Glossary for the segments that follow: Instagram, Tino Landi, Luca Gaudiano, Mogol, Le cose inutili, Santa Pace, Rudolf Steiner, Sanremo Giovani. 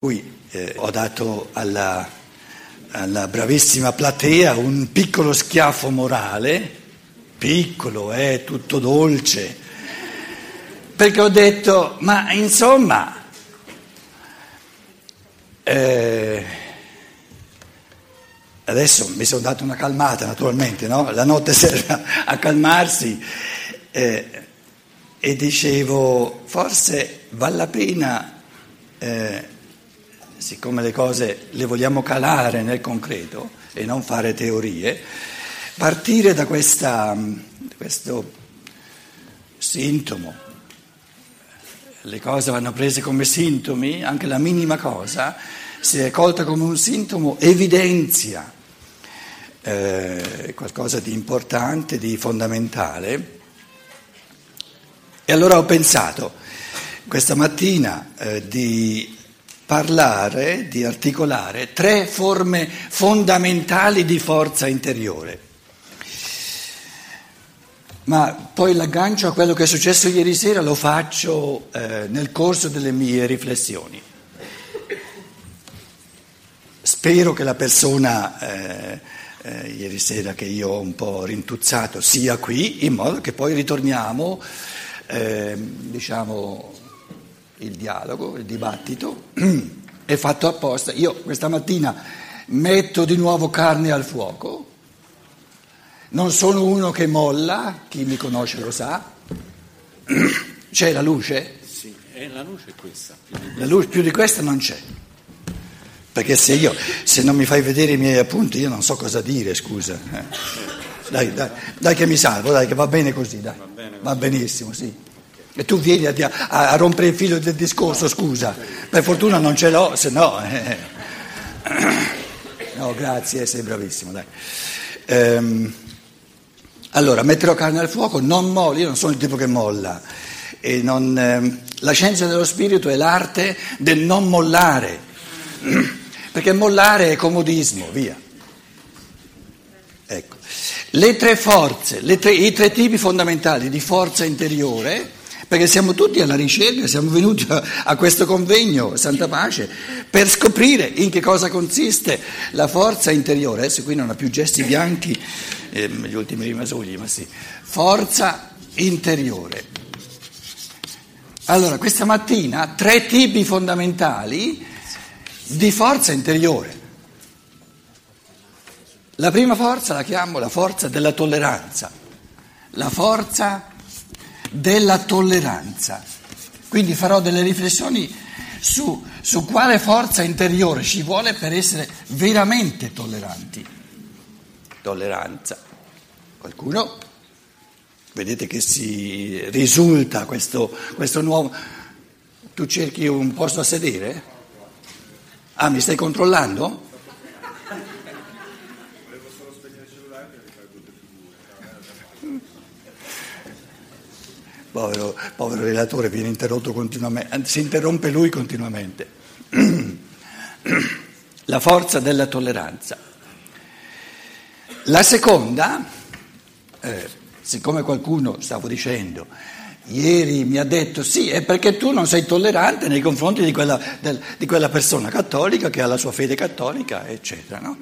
Qui ho dato alla bravissima platea un piccolo schiaffo morale, piccolo, tutto dolce, perché ho detto, ma insomma, adesso mi sono dato una calmata naturalmente, no? La notte serve a calmarsi e dicevo, forse vale la pena siccome le cose le vogliamo calare nel concreto e non fare teorie, partire da questo sintomo. Le cose vanno prese come sintomi, anche la minima cosa, se è colta come un sintomo, evidenzia qualcosa di importante, di fondamentale. E allora ho pensato questa mattina di parlare, di articolare tre forme fondamentali di forza interiore. Ma poi l'aggancio a quello che è successo ieri sera lo faccio nel corso delle mie riflessioni. Spero che la persona ieri sera che io ho un po' rintuzzato sia qui, in modo che poi ritorniamo, il dialogo, il dibattito è fatto apposta. Io questa mattina metto di nuovo carne al fuoco, non sono uno che molla, chi mi conosce lo sa. C'è la luce? Sì, è la luce questa. La luce più di questa non c'è, perché se non mi fai vedere i miei appunti io non so cosa dire, scusa. Dai che mi salvo, dai che va bene così, dai. Va benissimo, sì. E tu vieni a rompere il filo del discorso, scusa, per fortuna non ce l'ho, se no... No, grazie, sei bravissimo, dai. Allora, metterò carne al fuoco, non mollo, io non sono il tipo che molla. E la scienza dello spirito è l'arte del non mollare, perché mollare è comodismo, via. Ecco, le tre forze, i tre tipi fondamentali di forza interiore... Perché siamo tutti alla ricerca, siamo venuti a questo convegno, Santa Pace, per scoprire in che cosa consiste la forza interiore. Adesso qui non ha più gesti bianchi, gli ultimi rimasugli, ma sì. Forza interiore. Allora, questa mattina tre tipi fondamentali di forza interiore. La prima forza la chiamo la forza della tolleranza. La forza della tolleranza. Quindi farò delle riflessioni su quale forza interiore ci vuole per essere veramente tolleranti. Tolleranza. Qualcuno? Vedete che si risulta questo nuovo... Tu cerchi un posto a sedere? Ah, mi stai controllando? Volevo solo spegnere il cellulare perché fai tutte figure. Povero relatore, viene interrotto continuamente, si interrompe lui continuamente. La forza della tolleranza. La seconda, siccome qualcuno, stavo dicendo, ieri mi ha detto sì, è perché tu non sei tollerante nei confronti di quella persona cattolica che ha la sua fede cattolica, eccetera, no?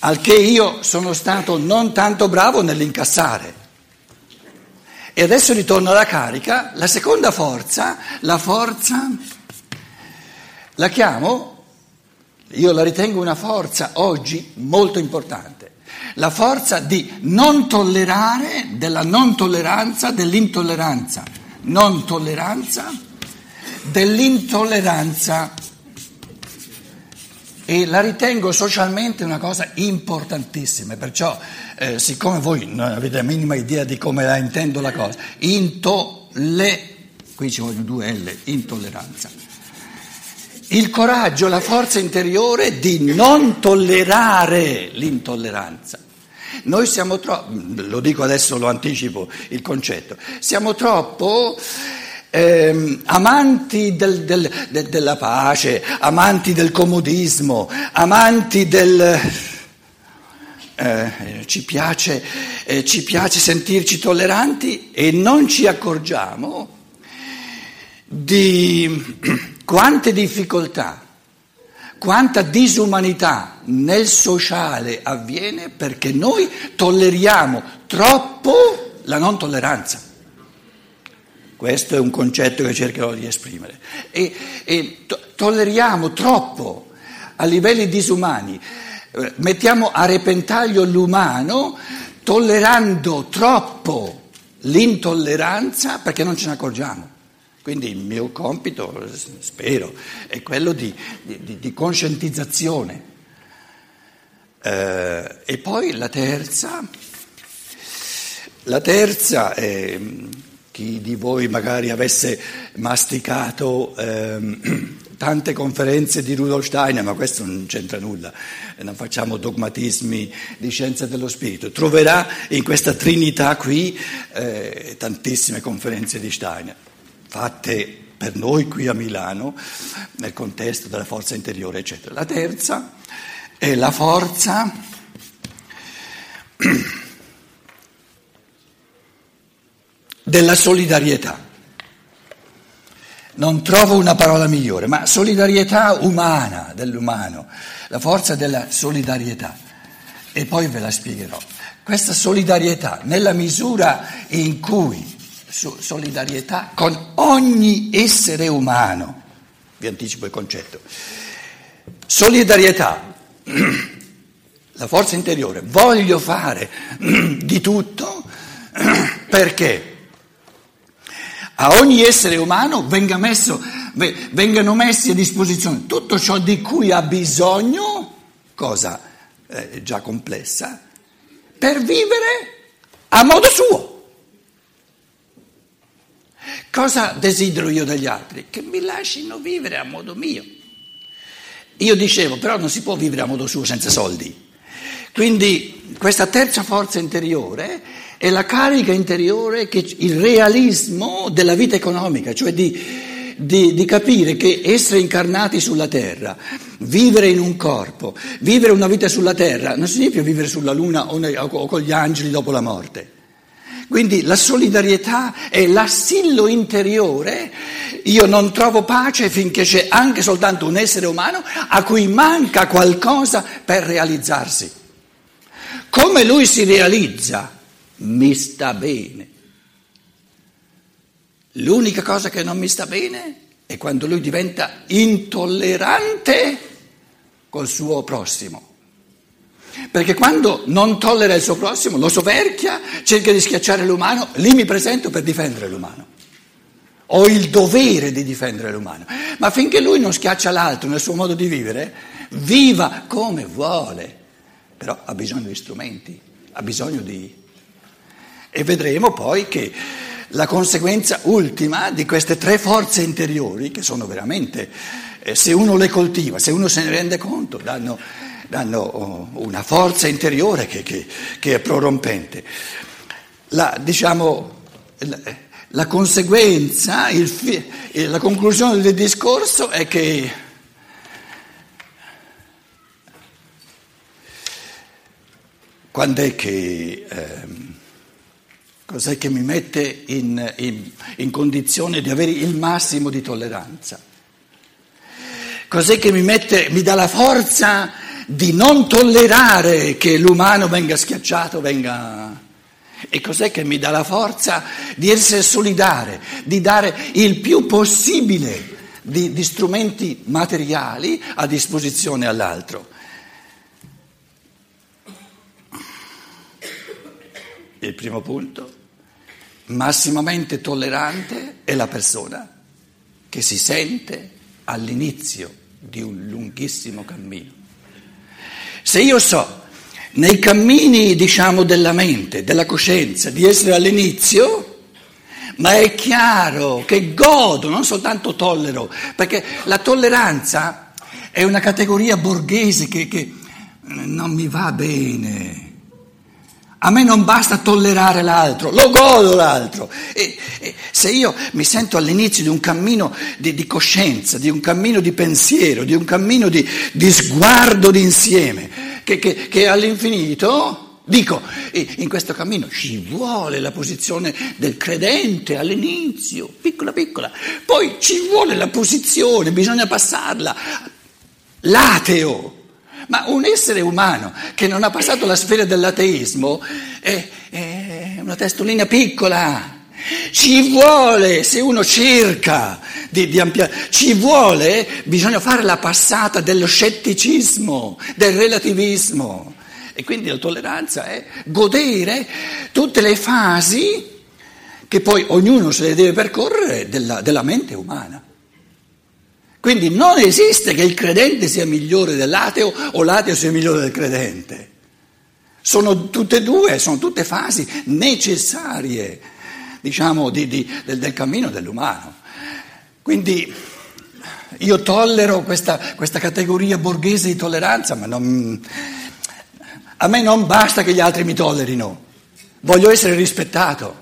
Al che io sono stato non tanto bravo nell'incassare. E adesso ritorno alla carica, la seconda forza, la chiamo, io la ritengo una forza oggi molto importante, la forza di non tollerare, della non tolleranza, dell'intolleranza, non tolleranza, dell'intolleranza. E la ritengo socialmente una cosa importantissima, perciò siccome voi non avete la minima idea di come la intendo la cosa, qui ci vogliono due L, intolleranza. Il coraggio, la forza interiore di non tollerare l'intolleranza. Noi siamo troppo, lo dico adesso, lo anticipo il concetto, siamo troppo... amanti della pace, amanti del comodismo, amanti del... ci piace sentirci tolleranti e non ci accorgiamo di quante difficoltà quanta disumanità nel sociale avviene perché noi tolleriamo troppo la non tolleranza. Questo è un concetto che cercherò di esprimere. Tolleriamo troppo a livelli disumani, mettiamo a repentaglio l'umano tollerando troppo l'intolleranza perché non ce ne accorgiamo. Quindi il mio compito, spero, è quello di conscientizzazione. E poi la terza è chi di voi magari avesse masticato tante conferenze di Rudolf Steiner, ma questo non c'entra nulla, non facciamo dogmatismi di scienza dello spirito, troverà in questa trinità qui tantissime conferenze di Steiner, fatte per noi qui a Milano, nel contesto della forza interiore, eccetera. La terza è la forza della solidarietà. Non trovo una parola migliore, ma solidarietà umana, dell'umano, la forza della solidarietà. E poi ve la spiegherò. Questa solidarietà, nella misura in cui solidarietà con ogni essere umano, vi anticipo il concetto, solidarietà, la forza interiore, voglio fare di tutto perché a ogni essere umano vengano messi a disposizione tutto ciò di cui ha bisogno, cosa già complessa, per vivere a modo suo. Cosa desidero io dagli altri? Che mi lascino vivere a modo mio. Io dicevo, però non si può vivere a modo suo senza soldi. Quindi questa terza forza interiore è la carica interiore che il realismo della vita economica, cioè di capire che essere incarnati sulla terra, vivere in un corpo, vivere una vita sulla terra, non significa vivere sulla luna o con gli angeli dopo la morte. Quindi la solidarietà è l'assillo interiore, io non trovo pace finché c'è anche soltanto un essere umano a cui manca qualcosa per realizzarsi. Come lui si realizza? Mi sta bene. L'unica cosa che non mi sta bene è quando lui diventa intollerante col suo prossimo. Perché quando non tollera il suo prossimo, lo soverchia, cerca di schiacciare l'umano, lì mi presento per difendere l'umano. Ho il dovere di difendere l'umano. Ma finché lui non schiaccia l'altro nel suo modo di vivere, viva come vuole. Però ha bisogno di strumenti, ha bisogno di... E vedremo poi che la conseguenza ultima di queste tre forze interiori, che sono veramente, se uno le coltiva, se uno se ne rende conto, danno una forza interiore che è prorompente. La conseguenza, la conclusione del discorso è che cos'è che mi mette in condizione di avere il massimo di tolleranza? Cos'è che mi dà la forza di non tollerare che l'umano venga schiacciato, E cos'è che mi dà la forza di essere solidale, di dare il più possibile di strumenti materiali a disposizione all'altro? Il primo punto, massimamente tollerante è la persona che si sente all'inizio di un lunghissimo cammino. Se io so, nei cammini, della mente, della coscienza, di essere all'inizio, ma è chiaro che godo, non soltanto tollero, perché la tolleranza è una categoria borghese che non mi va bene. A me non basta tollerare l'altro, lo godo l'altro. E se io mi sento all'inizio di un cammino di coscienza, di un cammino di pensiero, di un cammino di sguardo d'insieme, che all'infinito, dico, in questo cammino ci vuole la posizione del credente all'inizio, piccola, poi ci vuole la posizione, bisogna passarla. l'ateo. Ma un essere umano che non ha passato la sfera dell'ateismo è una testolina piccola. Ci vuole, se uno cerca di ampliare, ci vuole, bisogna fare la passata dello scetticismo, del relativismo. E quindi la tolleranza è godere tutte le fasi che poi ognuno se le deve percorrere della mente umana. Quindi non esiste che il credente sia migliore dell'ateo o l'ateo sia migliore del credente. Sono tutte e due, sono tutte fasi necessarie, diciamo, del cammino dell'umano. Quindi io tollero questa categoria borghese di tolleranza, ma a me non basta che gli altri mi tollerino, voglio essere rispettato.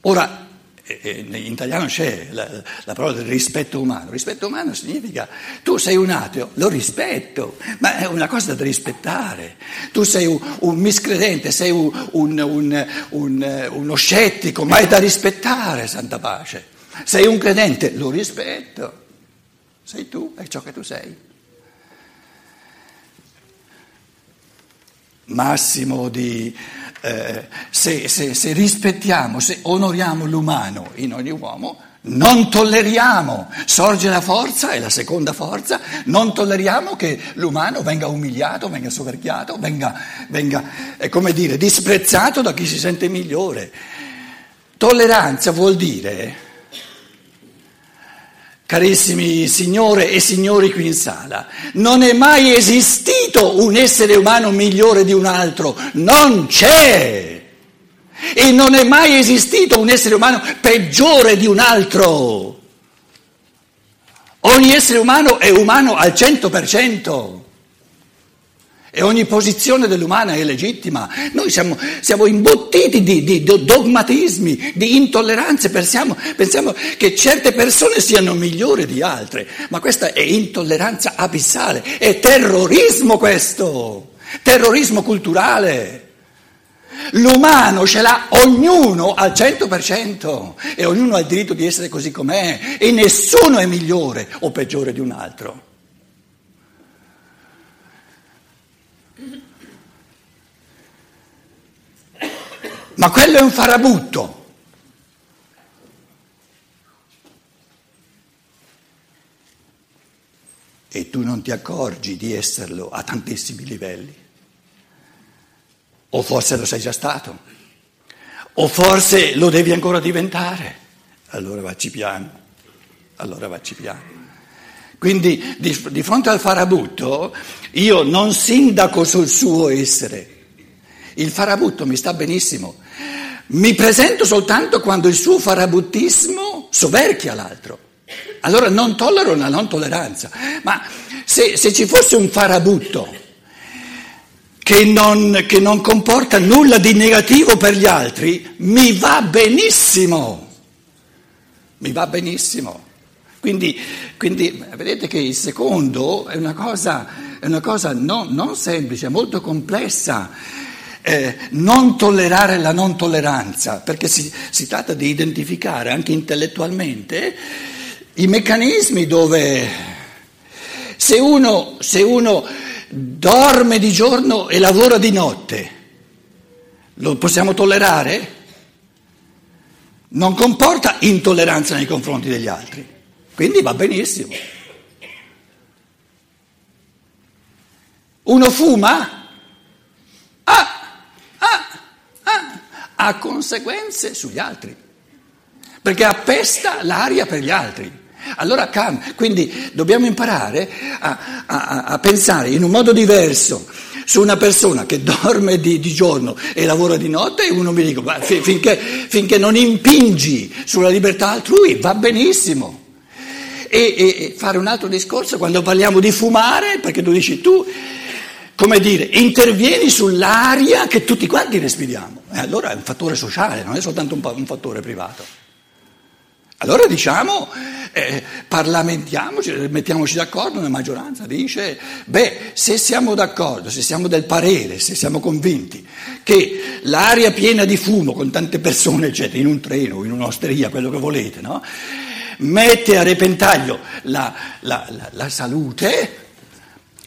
Ora, in italiano c'è la parola del rispetto umano. Rispetto umano significa tu sei un ateo, lo rispetto, ma è una cosa da rispettare. Tu sei un miscredente, sei uno scettico, ma è da rispettare, Santa Pace. Sei un credente, lo rispetto. Sei tu, è ciò che tu sei. Massimo di... Se rispettiamo, se onoriamo l'umano in ogni uomo, non tolleriamo, sorge la forza, è la seconda forza, non tolleriamo che l'umano venga umiliato, venga soverchiato, venga disprezzato da chi si sente migliore. Tolleranza vuol dire, carissimi signore e signori qui in sala, non è mai esistito un essere umano migliore di un altro, non c'è! E non è mai esistito un essere umano peggiore di un altro. Ogni essere umano è umano al 100%. E ogni posizione dell'umana è legittima. Noi siamo imbottiti di dogmatismi, di intolleranze, pensiamo che certe persone siano migliori di altre, ma questa è intolleranza abissale, è terrorismo questo, terrorismo culturale. L'umano ce l'ha ognuno al 100% e ognuno ha il diritto di essere così com'è e nessuno è migliore o peggiore di un altro. Ma quello è un farabutto. E tu non ti accorgi di esserlo a tantissimi livelli. O forse lo sei già stato. O forse lo devi ancora diventare. Allora vacci piano. Allora vacci piano. Quindi di fronte al farabutto io non sindaco sul suo essere. Il farabutto mi sta benissimo, mi presento soltanto quando il suo farabuttismo soverchia l'altro, allora non tollero una non tolleranza, ma se ci fosse un farabutto che non comporta nulla di negativo per gli altri, mi va benissimo. Quindi vedete che il secondo è una cosa non semplice, è molto complessa. Non tollerare la non tolleranza, perché si tratta di identificare anche intellettualmente i meccanismi dove se uno dorme di giorno e lavora di notte, lo possiamo tollerare? Non comporta intolleranza nei confronti degli altri, quindi va benissimo. Uno fuma? Ha conseguenze sugli altri, perché appesta l'aria per gli altri. Allora quindi dobbiamo imparare a pensare in un modo diverso su una persona che dorme di giorno e lavora di notte, e uno mi dice, finché non impingi sulla libertà altrui va benissimo. E fare un altro discorso quando parliamo di fumare, perché tu dici tu... Come dire, intervieni sull'aria che tutti quanti respiriamo. E allora è un fattore sociale, non è soltanto un fattore privato. Allora diciamo, parlamentiamoci, mettiamoci d'accordo, una maggioranza dice, se siamo d'accordo, se siamo del parere, se siamo convinti che l'aria piena di fumo con tante persone, eccetera, in un treno, in un'osteria, quello che volete, no? mette a repentaglio la salute.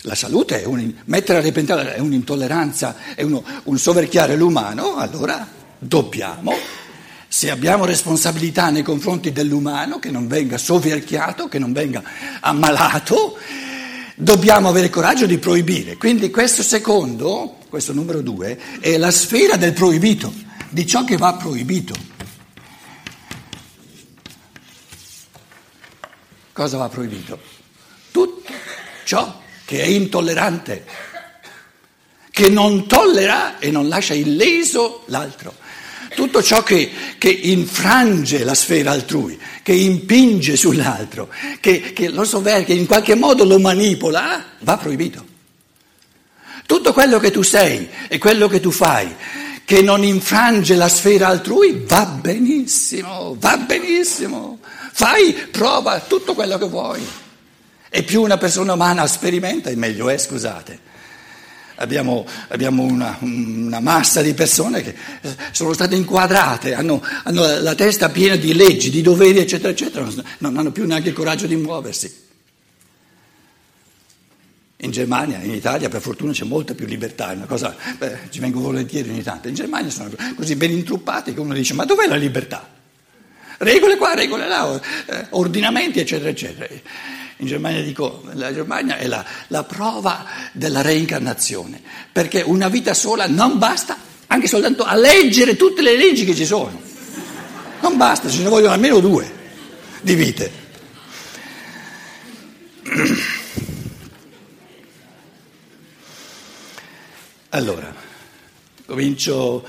La salute, mettere a repentaglio è un'intolleranza, è un soverchiare l'umano, allora dobbiamo, se abbiamo responsabilità nei confronti dell'umano, che non venga soverchiato, che non venga ammalato, dobbiamo avere il coraggio di proibire. Quindi questo numero 2, è la sfera del proibito, di ciò che va proibito. Cosa va proibito? Tutto ciò che è intollerante, che non tollera e non lascia illeso l'altro. Tutto ciò che infrange la sfera altrui, che impinge sull'altro, che lo soverchia, in qualche modo lo manipola, va proibito. Tutto quello che tu sei e quello che tu fai, che non infrange la sfera altrui, va benissimo, fai, prova tutto quello che vuoi. E più una persona umana sperimenta, e meglio è, scusate. Abbiamo una massa di persone che sono state inquadrate, hanno la testa piena di leggi, di doveri, eccetera, eccetera, non hanno più neanche il coraggio di muoversi. In Germania, in Italia, per fortuna c'è molta più libertà, ci vengo volentieri ogni tanto. In Germania sono così ben intruppati che uno dice: ma dov'è la libertà? Regole qua, regole là, ordinamenti, eccetera, eccetera. In Germania la Germania è la prova della reincarnazione, perché una vita sola non basta, anche soltanto a leggere tutte le leggi che ci sono. Non basta, ce ne vogliono almeno 2 di vite. Allora, comincio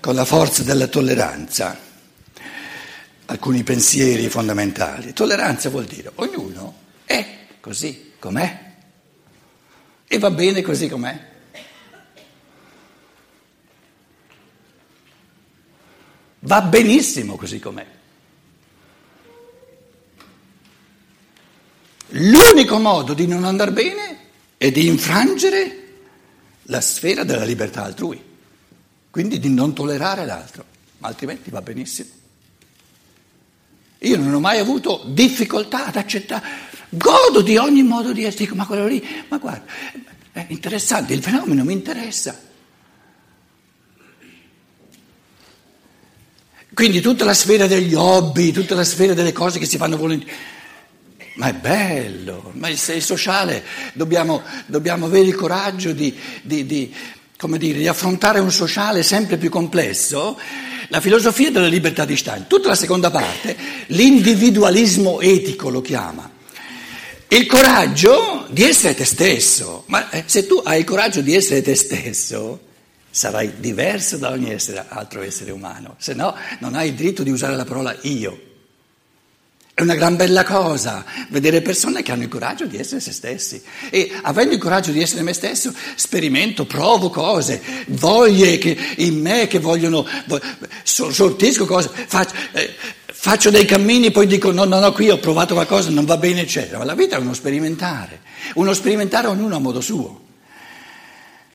con la forza della tolleranza, alcuni pensieri fondamentali. Tolleranza vuol dire ognuno è così com'è e va bene così com'è. Va benissimo così com'è. L'unico modo di non andar bene è di infrangere la sfera della libertà altrui, quindi di non tollerare l'altro, ma altrimenti va benissimo. Io non ho mai avuto difficoltà ad accettare. Godo di ogni modo di essere, dico, ma quello lì, ma guarda, è interessante, il fenomeno mi interessa. Quindi tutta la sfera degli hobby, tutta la sfera delle cose che si fanno volentieri, ma è bello, ma il sociale, dobbiamo avere il coraggio di affrontare un sociale sempre più complesso. La filosofia della libertà di Stein, tutta la seconda parte, l'individualismo etico lo chiama. Il coraggio di essere te stesso, ma se tu hai il coraggio di essere te stesso sarai diverso da ogni altro essere umano, se no non hai il diritto di usare la parola io. È una gran bella cosa vedere persone che hanno il coraggio di essere se stessi, e avendo il coraggio di essere me stesso sperimento, provo cose, voglie che in me che vogliono, sortisco cose, faccio dei cammini, poi dico no, qui ho provato qualcosa, non va bene, eccetera. Ma la vita è uno sperimentare ognuno a modo suo.